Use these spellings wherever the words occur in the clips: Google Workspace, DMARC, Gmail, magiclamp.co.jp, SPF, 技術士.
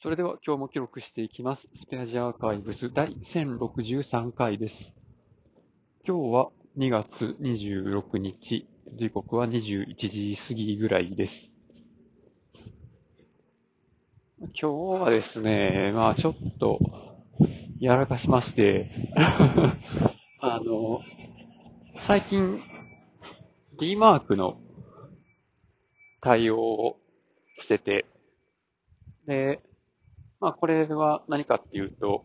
それでは今日も記録していきます。スペアジアアーカイブス第1063回です。今日は2月26日、時刻は21時過ぎぐらいです。今日はですね、ちょっとやらかしまして、最近 DMARC の対応をしてて、で、これは何かっていうと、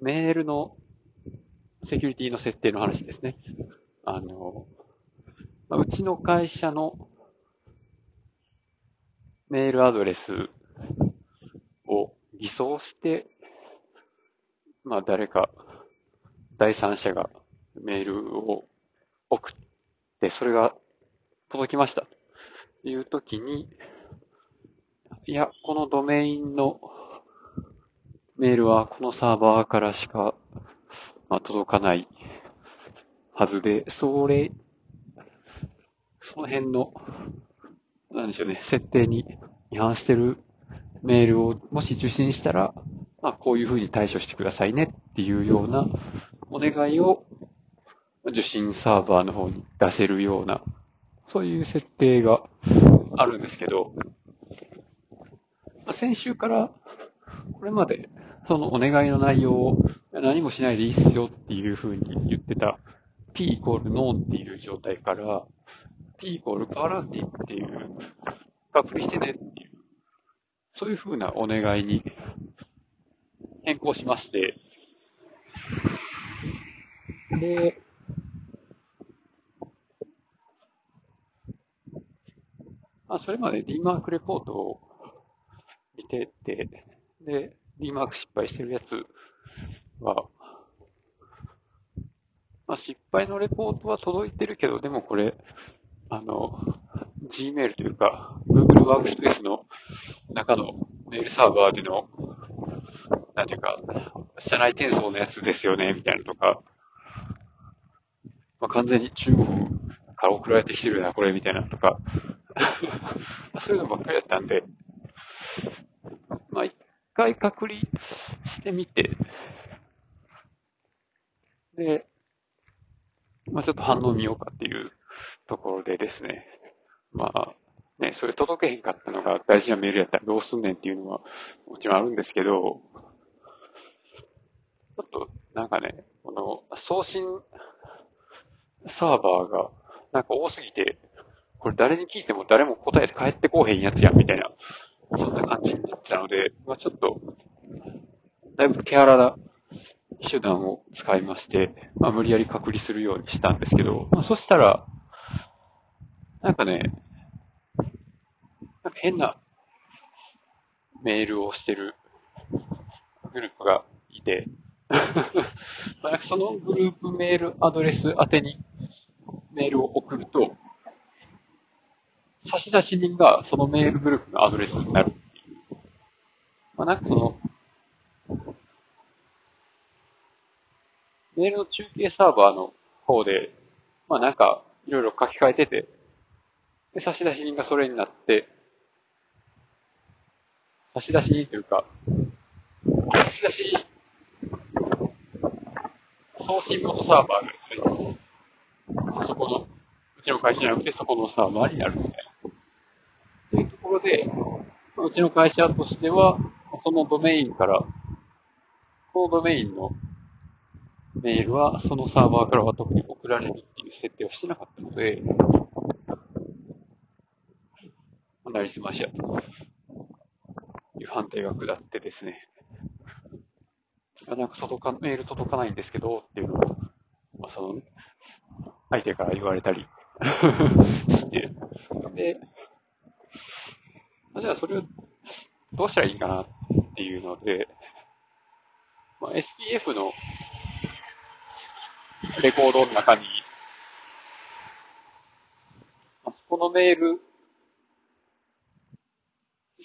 メールのセキュリティの設定の話ですね。うちの会社のメールアドレスを偽装して、誰か第三者がメールを送って、それが届きましたというときに、いや、このドメインのメールはこのサーバーからしか、届かないはずで、その辺の、設定に違反してるメールをもし受信したら、こういうふうに対処してくださいねっていうようなお願いを受信サーバーの方に出せるような、そういう設定があるんですけど、先週からこれまでそのお願いの内容を何もしないでいいっすよっていうふうに言ってた P イコール NO っていう状態から P イコールパワランティっていう確認してねっていうそういうふうなお願いに変更しまして、で、それまで DMARC レポートを見てて、で、DMARC 失敗してるやつは、失敗のレポートは届いてるけど、でもこれ、Gmail というか、Google Workspace の中のメールサーバーでの、社内転送のやつですよね、みたいなとか、完全に中国から送られてきてるな、これ、みたいなとか、そういうのばっかりだったんで、一回隔離してみて、で、ちょっと反応見ようかっていうところでですね、それ届けへんかったのが大事なメールやったらどうすんねんっていうのはもちろんあるんですけど、ちょっとこの送信サーバーが多すぎて、これ誰に聞いても誰も答えて返ってこうへんやつやんみたいな、そんな感じになってたので、ちょっと、だいぶ手荒な手段を使いまして、無理やり隔離するようにしたんですけど、そしたら、変なメールをしてるグループがいて、そのグループメールアドレス宛てにメールを送ると、差出人がそのメールグループのアドレスになるっていう。メールの中継サーバーの方で、いろいろ書き換えてて、で、差出人がそれになって、差出人というか、送信元サーバーがですね、そこの、うちの会社じゃなくてそこのサーバーになるみたいな。というところで、うちの会社としては、そのドメインから、このドメインのメールは、そのサーバーからは特に送られるっていう設定をしてなかったので、なりすましやという判定が下ってですね、メール届かないんですけど、っていうのを、相手から言われたりして、で、じゃあそれをどうしたらいいかなっていうので、SPF のレコードの中に、そこのメール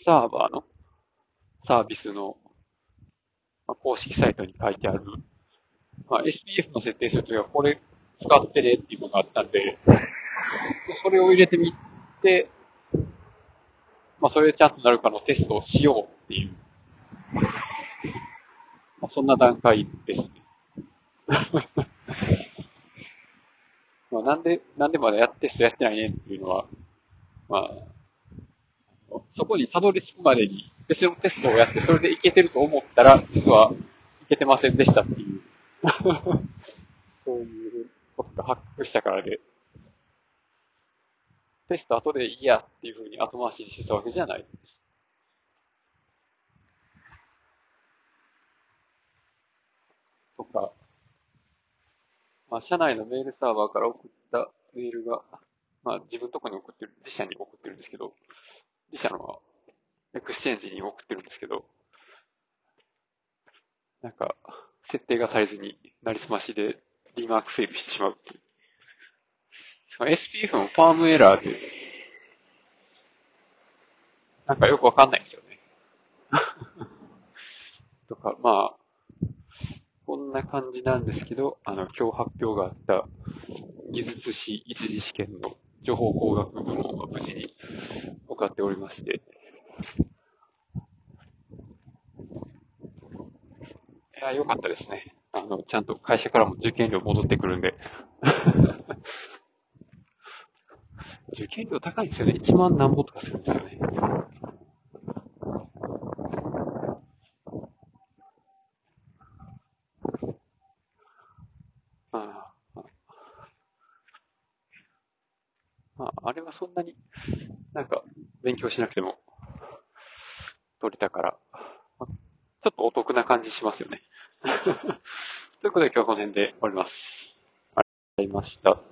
サーバーのサービスの公式サイトに書いてある、SPF の設定するときはこれ使ってねっていうのがあったんで、それを入れてみて、まあ、そういうチャンスになるかのテストをしようっていう、まあ、そんな段階ですね。まあなんでまだテストやってないねっていうのは、まあ、そこにたどり着くまでに別のテストをやって、それでいけてると思ったら、実はいけてませんでしたっていう、そういうことが発覚したからで、テスト後でいいやっていうふうに後回しにしてたわけじゃないです。とか、まあ、社内のメールサーバーから送ったメールが、まあ、自分のとこに送ってる、自社に送ってるんですけど、自社のエクスチェンジに送ってるんですけど、なんか、設定がされずになりすましで DMARC フェイルしてしまう。SPF もパームエラーで、なんかよくわかんないんですよね。とか、まあ、こんな感じなんですけど、今日発表があった技術士一次試験の情報工学部門が無事に受かっておりまして、いや、良かったですね。ちゃんと会社からも受験料戻ってくるんで。受験料高いんですよね。1万何ぼとかするんですよね。あれはそんなになんか勉強しなくても取れたから、ちょっとお得な感じしますよね。ということで今日はこの辺で終わります。ありがとうございました。